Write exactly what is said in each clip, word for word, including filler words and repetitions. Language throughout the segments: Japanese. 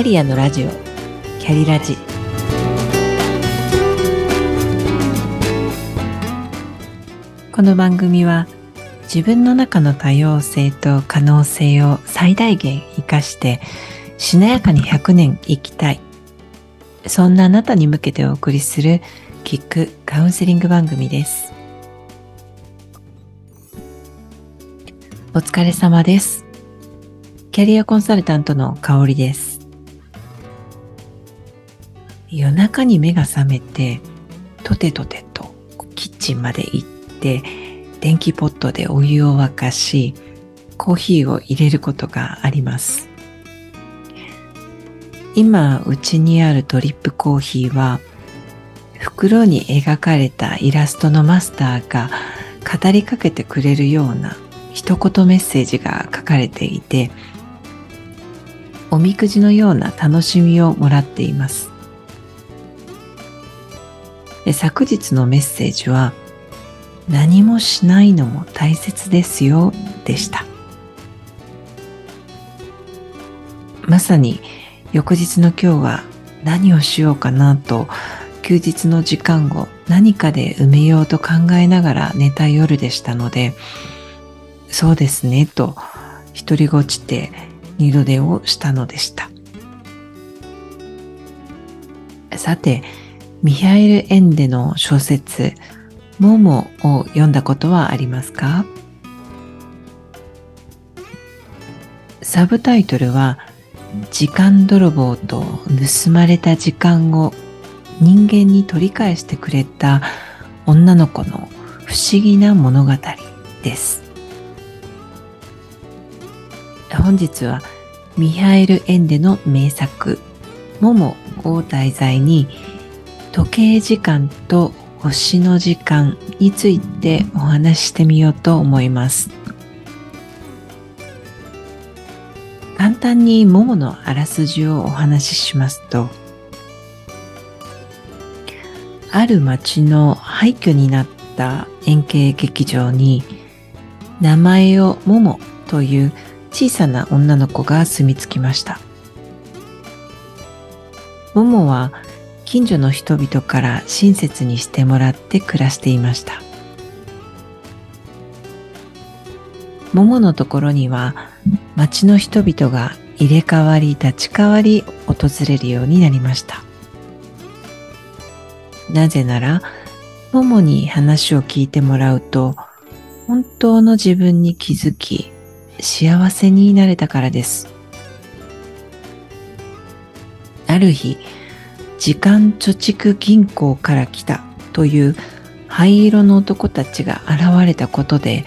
ャリアのラジオ、キャリラジ。この番組は自分の中の多様性と可能性を最大限生かしてしなやかにひゃくねん生きたい、そんなあなたに向けてお送りするキックカウンセリング番組です。お疲れ様です。キャリアコンサルタントの香織です。夜中に目が覚めてとてとてとキッチンまで行って、電気ポットでお湯を沸かし、コーヒーを入れることがあります。今うちにあるドリップコーヒーは、袋に描かれたイラストのマスターが語りかけてくれるような一言メッセージが書かれていて、おみくじのような楽しみをもらっています。で、昨日のメッセージは、何もしないのも大切ですよでした。まさに翌日の今日は何をしようかなと、休日の時間を何かで埋めようと考えながら寝た夜でしたので、そうですねと独りごちて二度寝をしたのでした。さて、ミハイル・エンデの小説「モモ」を読んだことはありますか？サブタイトルは「時間泥棒と盗まれた時間を人間に取り返してくれた女の子の不思議な物語」です。本日はミハイル・エンデの名作「モモ」を題材に、時計時間と星の時間についてお話ししてみようと思います。簡単にモモのあらすじをお話ししますと、ある町の廃墟になった円形劇場に、名前をモモという小さな女の子が住み着きました。モモは近所の人々から親切にしてもらって暮らしていました。モモのところには町の人々が入れ替わり立ち替わり訪れるようになりました。なぜなら、モモに話を聞いてもらうと、本当の自分に気づき、幸せになれたからです。ある日、時間貯蓄銀行から来たという灰色の男たちが現れたことで、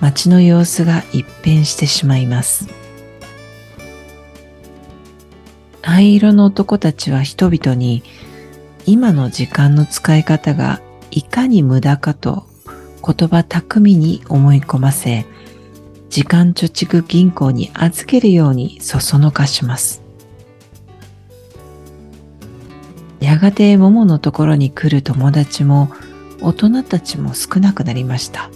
街の様子が一変してしまいます。灰色の男たちは人々に、今の時間の使い方がいかに無駄かと言葉巧みに思い込ませ、時間貯蓄銀行に預けるようにそそのかします。やがてモモのところに来る友達も大人たちも少なくなりました。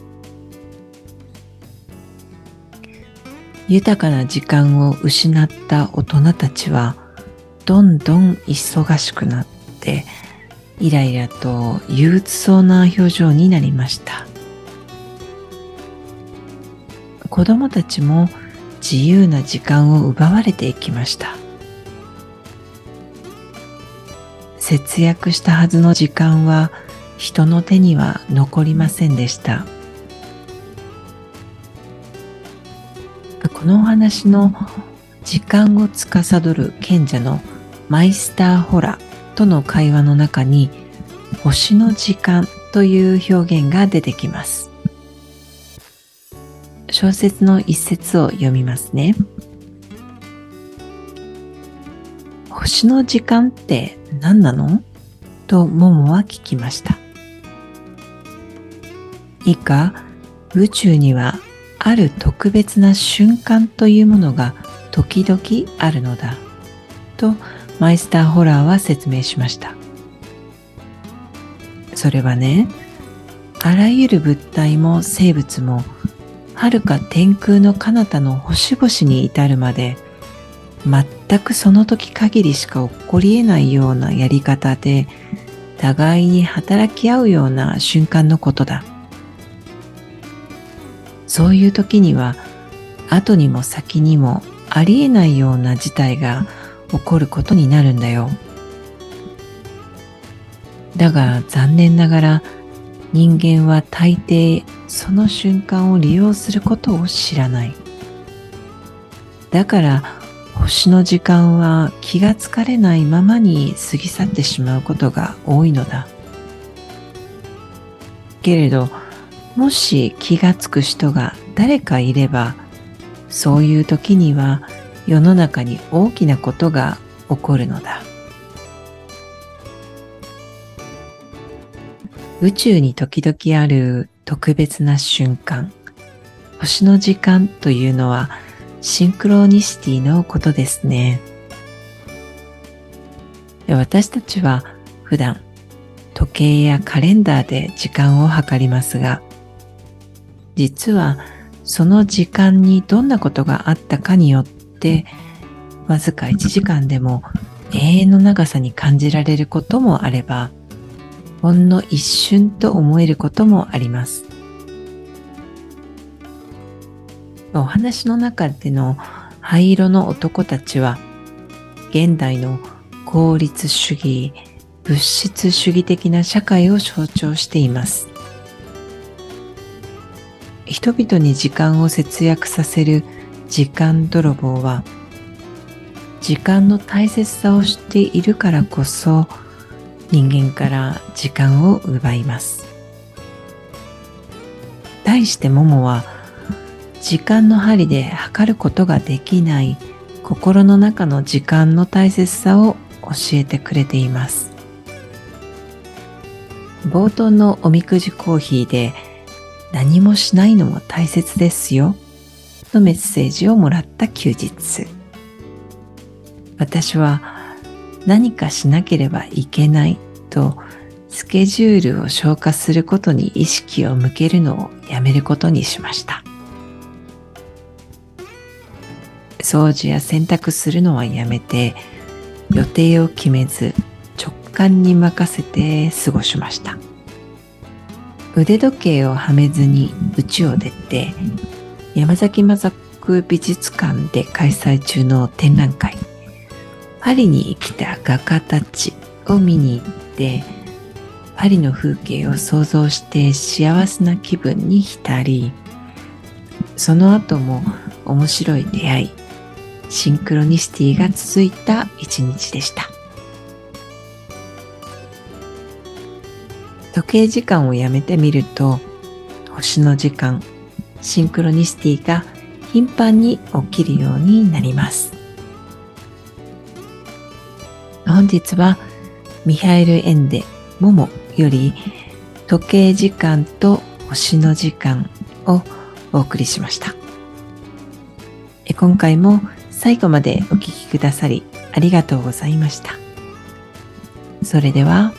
豊かな時間を失った大人たちはどんどん忙しくなって、イライラと憂鬱そうな表情になりました。子供たちも自由な時間を奪われていきました。節約したはずの時間は人の手には残りませんでした。このお話の時間を司る賢者のマイスターホラとの会話の中に、星の時間という表現が出てきます。小説の一節を読みますね。星の時間って何なの？とモモは聞きました。以下、宇宙にはある特別な瞬間というものが時々あるのだとマイスターホラーは説明しました。それはね、あらゆる物体も生物も、はるか天空の彼方の星々に至るまで、全くその時限りしか起こり得ないようなやり方で、互いに働き合うような瞬間のことだ。そういう時には、後にも先にもありえないような事態が起こることになるんだよ。だが残念ながら、人間は大抵その瞬間を利用することを知らない。だから星の時間は気がつかれないままに過ぎ去ってしまうことが多いのだ。けれど、もし気がつく人が誰かいれば、そういう時には世の中に大きなことが起こるのだ。宇宙に時々ある特別な瞬間、星の時間というのはシンクロニシティのことですね。私たちは普段時計やカレンダーで時間を計りますが、実はその時間にどんなことがあったかによって、わずかいちじかんでも永遠の長さに感じられることもあれば、ほんの一瞬と思えることもあります。お話の中での灰色の男たちは、現代の効率主義、物質主義的な社会を象徴しています。人々に時間を節約させる時間泥棒は、時間の大切さを知っているからこそ、人間から時間を奪います。対してモモは、時間の針で測ることができない心の中の時間の大切さを教えてくれています。冒頭のおみくじコーヒーで、何もしないのも大切ですよ、のメッセージをもらった休日。私は、何かしなければいけないとスケジュールを消化することに意識を向けるのをやめることにしました。掃除や洗濯するのはやめて、予定を決めず直感に任せて過ごしました。腕時計をはめずに家を出て、山崎マザック美術館で開催中の展覧会、パリに生きた画家たちを見に行って、パリの風景を想像して幸せな気分に浸り、その後も面白い出会い、シンクロニシティが続いた一日でした。時計時間をやめてみると、星の時間、シンクロニシティが頻繁に起きるようになります。本日はミハイル・エンデ「モモ」より時計時間と星の時間をお送りしました。今回も最後までお聴きくださりありがとうございました。それでは。